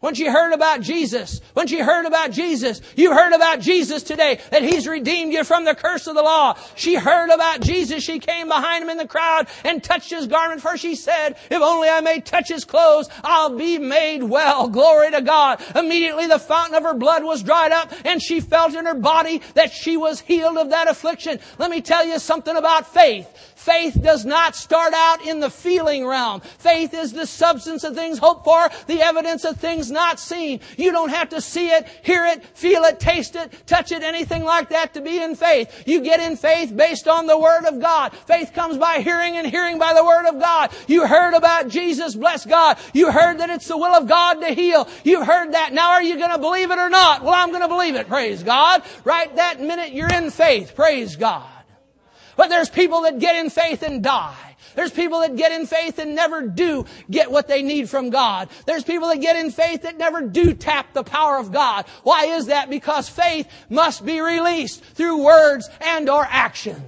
When she heard about Jesus, you heard about Jesus today, that He's redeemed you from the curse of the law. She heard about Jesus. She came behind Him in the crowd and touched His garment. First she said, if only I may touch His clothes, I'll be made well. Glory to God. Immediately the fountain of her blood was dried up, and she felt in her body that she was healed of that affliction. Let me tell you something about faith. Faith does not start out in the feeling realm. Faith is the substance of things hoped for, the evidence of things not seen. You don't have to see it, hear it, feel it, taste it, touch it, anything like that to be in faith. You get in faith based on the Word of God. Faith comes by hearing, and hearing by the Word of God. You heard about Jesus, bless God. You heard that it's the will of God to heal. You heard that. Now are you going to believe it or not? Well, I'm going to believe it, praise God. Right that minute you're in faith, praise God. But there's people that get in faith and die. There's people that get in faith and never do get what they need from God. There's people that get in faith that never do tap the power of God. Why is that? Because faith must be released through words and or actions.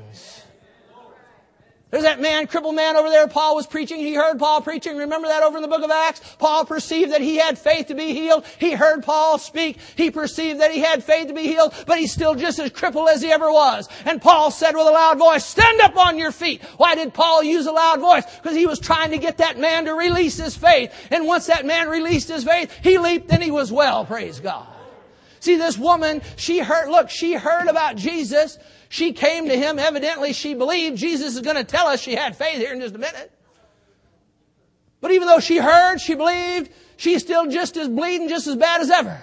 There's that man, crippled man over there. Paul was preaching. He heard Paul preaching. Remember that over in the book of Acts? Paul perceived that he had faith to be healed. He heard Paul speak. He perceived that he had faith to be healed, but he's still just as crippled as he ever was. And Paul said with a loud voice, stand up on your feet. Why did Paul use a loud voice? Because he was trying to get that man to release his faith. And once that man released his faith, he leaped and he was well. Praise God. See, this woman, she heard about Jesus. She came to Him. Evidently, she believed. Jesus is going to tell us she had faith here in just a minute. But even though she heard, she believed, she's still just as bleeding, just as bad as ever.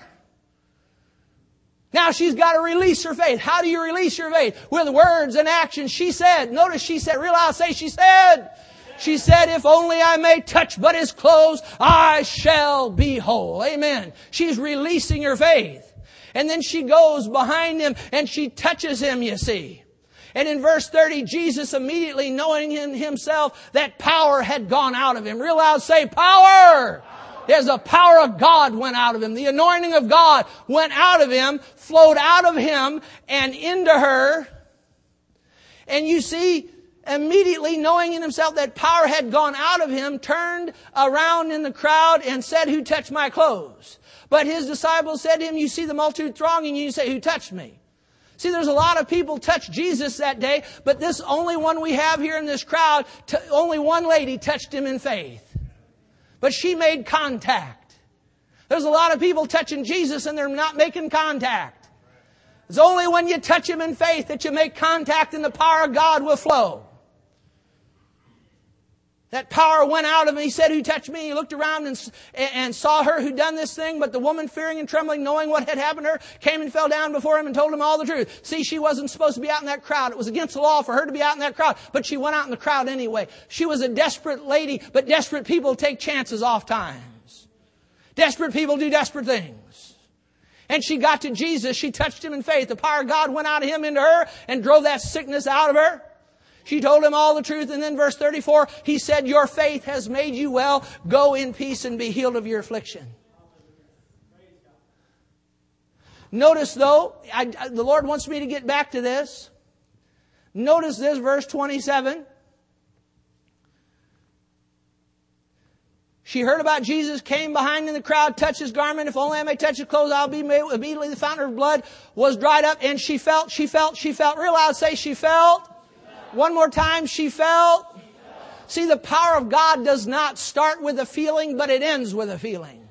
Now she's got to release her faith. How do you release your faith? With words and actions. She said, notice she said, realize, say she said, if only I may touch but His clothes, I shall be whole. Amen. She's releasing her faith. And then she goes behind Him and she touches Him, you see. And in verse 30, Jesus immediately, knowing in Himself that power had gone out of Him. Real loud, say, power! There's a power of God went out of Him. The anointing of God went out of Him, flowed out of Him and into her. And you see, immediately knowing in Himself that power had gone out of Him, turned around in the crowd and said, who touched my clothes? But His disciples said to Him, you see the multitude thronging you, you say, who touched me? See, there's a lot of people touched Jesus that day, but this only one we have here in this crowd, only one lady touched him in faith. But she made contact. There's a lot of people touching Jesus and they're not making contact. It's only when you touch him in faith that you make contact and the power of God will flow. That power went out of him. He said, "Who touched me?" He looked around and saw her who done this thing. But the woman, fearing and trembling, knowing what had happened to her, came and fell down before him and told him all the truth. See, she wasn't supposed to be out in that crowd. It was against the law for her to be out in that crowd. But she went out in the crowd anyway. She was a desperate lady, but desperate people take chances oft times. Desperate people do desperate things. And she got to Jesus. She touched him in faith. The power of God went out of him into her and drove that sickness out of her. She told him all the truth. And then verse 34, he said, "Your faith has made you well. Go in peace and be healed of your affliction." Notice though, the Lord wants me to get back to this. Notice this, verse 27. She heard about Jesus, came behind in the crowd, touched his garment. "If only I may touch his clothes, I'll be made." Immediately the fountain of blood was dried up, and she felt. Real loud, say, she felt. One more time, she felt. See, the power of God does not start with a feeling, but it ends with a feeling.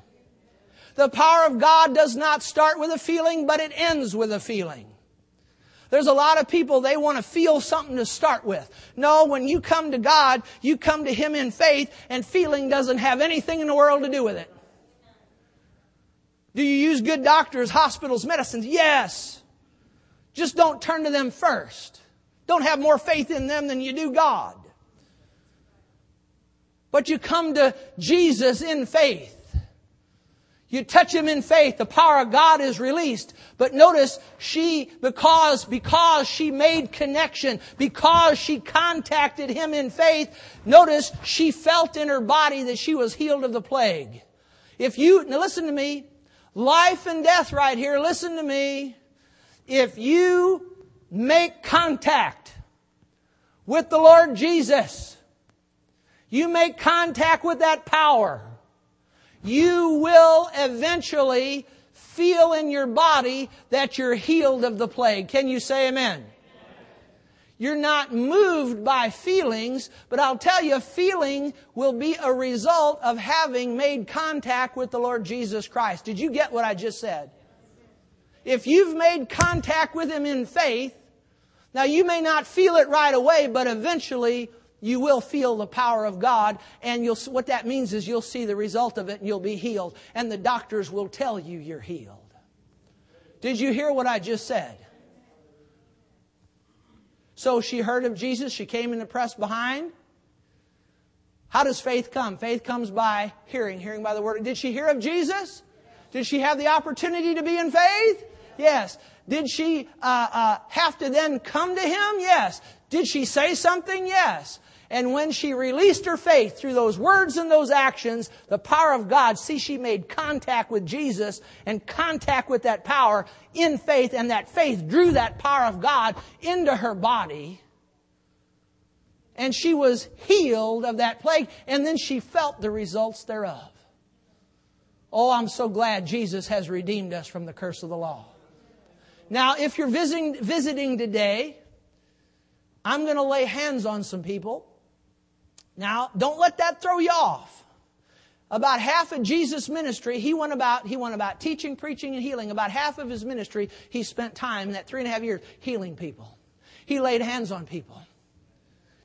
The power of God does not start with a feeling, but it ends with a feeling. There's a lot of people, they want to feel something to start with. No, when you come to God, you come to Him in faith, and feeling doesn't have anything in the world to do with it. Do you use good doctors, hospitals, medicines? Yes. Just don't turn to them first. Don't have more faith in them than you do God. But you come to Jesus in faith. You touch Him in faith. The power of God is released. But notice, she, because she made connection, because she contacted Him in faith, notice, she felt in her body that she was healed of the plague. Now listen to me. Life and death right here. Listen to me. If you make contact with the Lord Jesus, you make contact with that power, you will eventually feel in your body that you're healed of the plague. Can you say amen? You're not moved by feelings, but I'll tell you, feeling will be a result of having made contact with the Lord Jesus Christ. Did you get what I just said? If you've made contact with Him in faith, now, you may not feel it right away, but eventually you will feel the power of God. And what that means is you'll see the result of it and you'll be healed. And the doctors will tell you you're healed. Did you hear what I just said? So she heard of Jesus. She came in the press behind. How does faith come? Faith comes by hearing. Hearing by the word. Did she hear of Jesus? Did she have the opportunity to be in faith? Yes. Did she have to then come to Him? Yes. Did she say something? Yes. And when she released her faith through those words and those actions, the power of God, see, she made contact with Jesus and contact with that power in faith, and that faith drew that power of God into her body. And she was healed of that plague, and then she felt the results thereof. Oh, I'm so glad Jesus has redeemed us from the curse of the law. Now, if you're visiting today, I'm going to lay hands on some people. Now, don't let that throw you off. About half of Jesus' ministry, he went about teaching, preaching, and healing. About half of His ministry, He spent time in that 3.5 years healing people. He laid hands on people.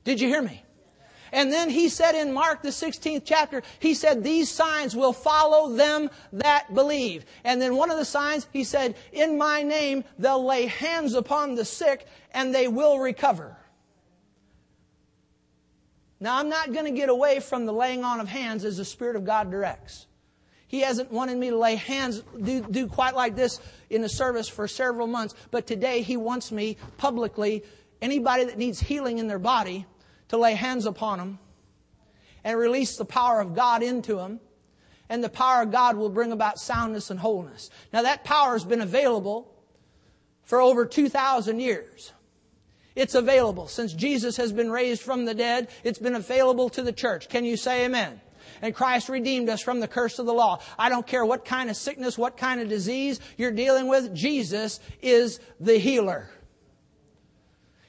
Did you hear me? And then He said in Mark, the 16th chapter, He said, "These signs will follow them that believe." And then one of the signs, He said, "In my name, they'll lay hands upon the sick and they will recover." Now, I'm not going to get away from the laying on of hands as the Spirit of God directs. He hasn't wanted me to lay hands, do quite like this in the service for several months. But today He wants me publicly, anybody that needs healing in their body, to lay hands upon them and release the power of God into them. And the power of God will bring about soundness and wholeness. Now, that power has been available for over 2,000 years. It's available. Since Jesus has been raised from the dead, it's been available to the church. Can you say amen? and Christ redeemed us from the curse of the law. I don't care what kind of sickness, what kind of disease you're dealing with, Jesus is the healer.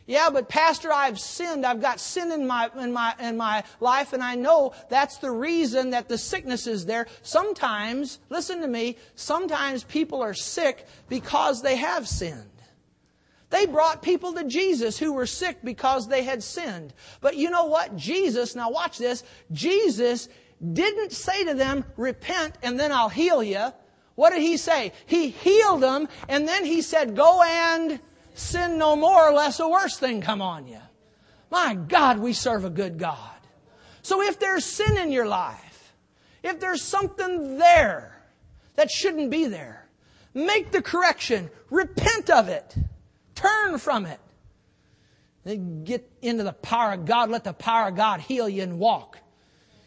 Yeah, but Pastor, I've sinned. I've got sin in my life, and I know that's the reason that the sickness is there. Sometimes, listen to me, sometimes people are sick because they have sinned. They brought people to Jesus who were sick because they had sinned. But you know what? Jesus, now watch this, Jesus didn't say to them, repent and then I'll heal you. What did He say? He healed them, and then He said, go and sin no more, lest a worse thing come on you. My God, we serve a good God. So if there's sin in your life, if there's something there that shouldn't be there, make the correction. Repent of it. Turn from it. Then get into the power of God. Let the power of God heal you and walk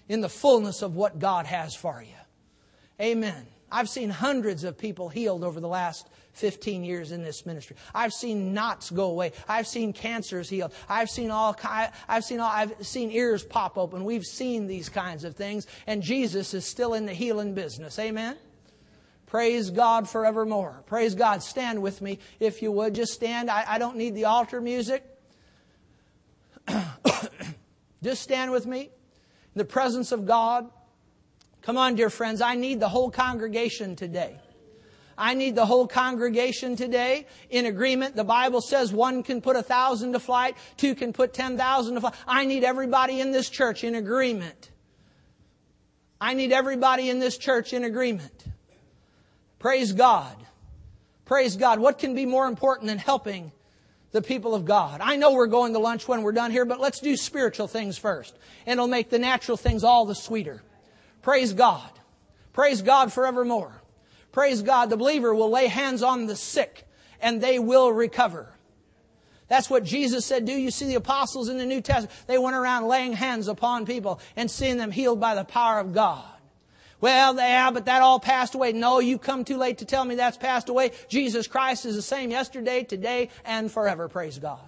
in the fullness of what God has for you. Amen. I've seen hundreds of people healed over the last 15 years in this ministry. I've seen knots go away. I've seen cancers healed. I've seen ears pop open. We've seen these kinds of things, and Jesus is still in the healing business. Amen. Praise God forevermore. Praise God. Stand with me if you would. Just stand. I don't need the altar music. Just stand with me in the presence of God. Come on, dear friends, I need the whole congregation today. I need the whole congregation today in agreement. The Bible says one can put 1,000 to flight, two can put 10,000 to flight. I need everybody in this church in agreement. I need everybody in this church in agreement. Praise God. Praise God. What can be more important than helping the people of God? I know we're going to lunch when we're done here, but let's do spiritual things first. And it'll make the natural things all the sweeter. Praise God. Praise God forevermore. Praise God. The believer will lay hands on the sick and they will recover. That's what Jesus said. Do you see the apostles in the New Testament? They went around laying hands upon people and seeing them healed by the power of God. Well, yeah, but that all passed away. No, you come too late to tell me that's passed away. Jesus Christ is the same yesterday, today, and forever. Praise God.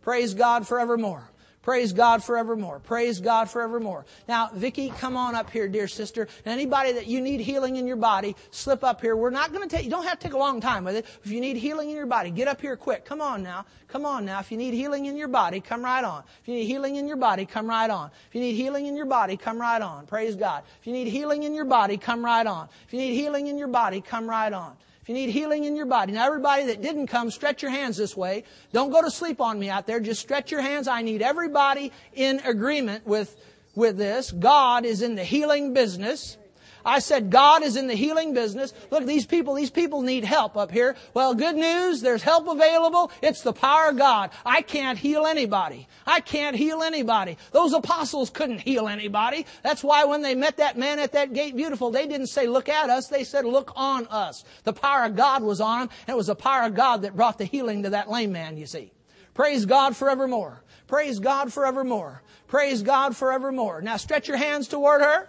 Praise God forevermore. Praise God forevermore. Praise God forevermore. Now, Vicki, come on up here, dear sister. And anybody that you need healing in your body, slip up here. We're not going to take, you don't have to take a long time with it. If you need healing in your body, get up here quick. Come on now. Come on now. If you need healing in your body, come right on. If you need healing in your body, come right on. If you need healing in your body, come right on. Praise God. If you need healing in your body, come right on. If you need healing in your body, come right on. If you need healing in your body. Now, everybody that didn't come, stretch your hands this way. Don't go to sleep on me out there. Just stretch your hands. I need everybody in agreement with this. God is in the healing business. I said God is in the healing business. Look, these people need help up here. Well, good news, there's help available. It's the power of God. I can't heal anybody. I can't heal anybody. Those apostles couldn't heal anybody. That's why when they met that man at that gate, beautiful, they didn't say, look at us. They said, look on us. The power of God was on them, and it was the power of God that brought the healing to that lame man, you see. Praise God forevermore. Praise God forevermore. Praise God forevermore. Now stretch your hands toward her.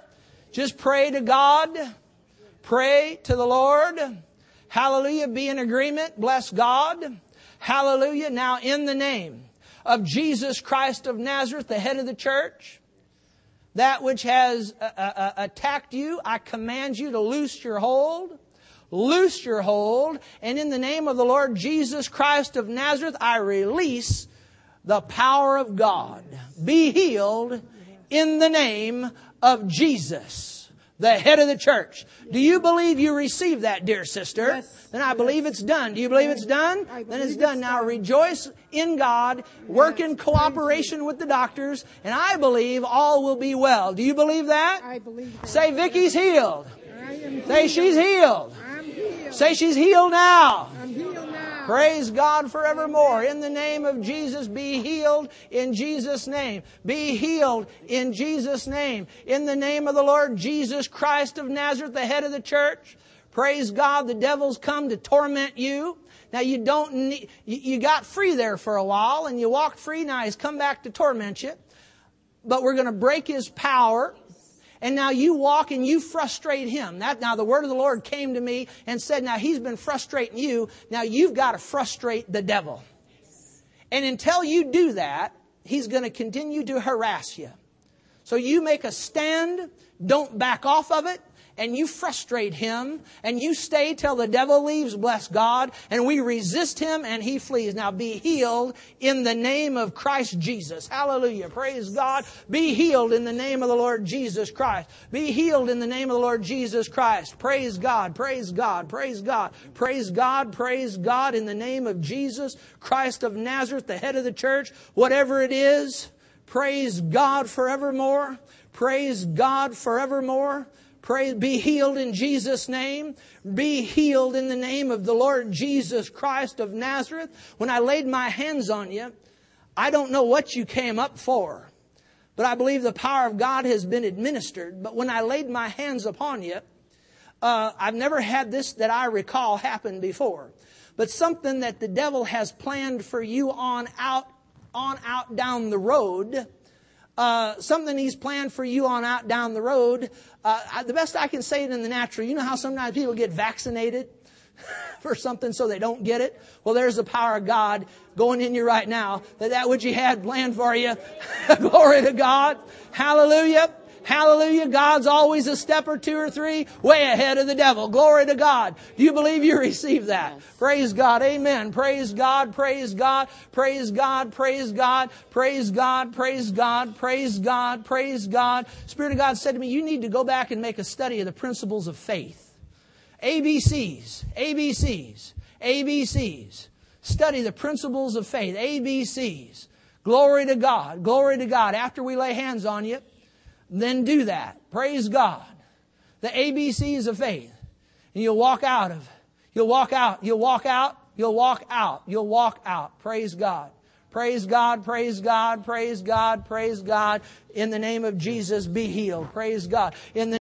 Just pray to God. Pray to the Lord. Hallelujah. Be in agreement. Bless God. Hallelujah. Now in the name of Jesus Christ of Nazareth, the head of the church, that which has attacked you, I command you to loose your hold. Loose your hold. And in the name of the Lord Jesus Christ of Nazareth, I release the power of God. Be healed in the name of Jesus, the head of the church. Do you believe you received that, dear sister? Yes. Then I believe it's done. Do you believe it's done? Then it's done. Now rejoice in God. Work in cooperation with the doctors. And I believe all will be well. Do you believe that? I believe that. Say, Vicky's healed. Say, she's healed. I'm healed. Say, she's healed now. I'm healed now. Praise God forevermore. In the name of Jesus, be healed in Jesus' name. Be healed in Jesus' name. In the name of the Lord Jesus Christ of Nazareth, the head of the church. Praise God, the devil's come to torment you. Now you don't need, you got free there for a while and you walked free. Now he's come back to torment you. But we're going to break his power. And now you walk and you frustrate him. Now the word of the Lord came to me and said, now he's been frustrating you. Now you've got to frustrate the devil. And until you do that, he's going to continue to harass you. So you make a stand, don't back off of it, and you frustrate him, and you stay till the devil leaves, bless God, and we resist him and he flees. Now be healed in the name of Christ Jesus. Hallelujah. Praise God. Be healed in the name of the Lord Jesus Christ. Be healed in the name of the Lord Jesus Christ. Praise God. Praise God. Praise God. Praise God. Praise God in the name of Jesus Christ of Nazareth, the head of the church, whatever it is. Praise God forevermore. Praise God forevermore. Praise, be healed in Jesus' name. Be healed in the name of the Lord Jesus Christ of Nazareth. When I laid my hands on you, I don't know what you came up for, but I believe the power of God has been administered. But when I laid my hands upon you, I've never had this that I recall happen before, but something that the devil has planned for you on out down the road. Something he's planned for you on out down the road. The best I can say it in the natural. You know how sometimes people get vaccinated for something so they don't get it? Well, there's the power of God going in you right now. That which he had planned for you. Glory to God. Hallelujah. Hallelujah. God's always a step or two or three way ahead of the devil. Glory to God. Do you believe you receive that? Yes. Praise God. Amen. Praise God. Praise God. Praise God. Praise God. Praise God. Praise God. Praise God. Praise God. Spirit of God said to me, you need to go back and make a study of the principles of faith. ABCs. ABCs. ABCs. Study the principles of faith. ABCs. Glory to God. Glory to God. After we lay hands on you, then do that. Praise God. The ABCs of faith. And you'll walk out of it. You'll walk out. You'll walk out. You'll walk out. You'll walk out. Praise God. Praise God. Praise God. Praise God. Praise God. In the name of Jesus, be healed. Praise God. In the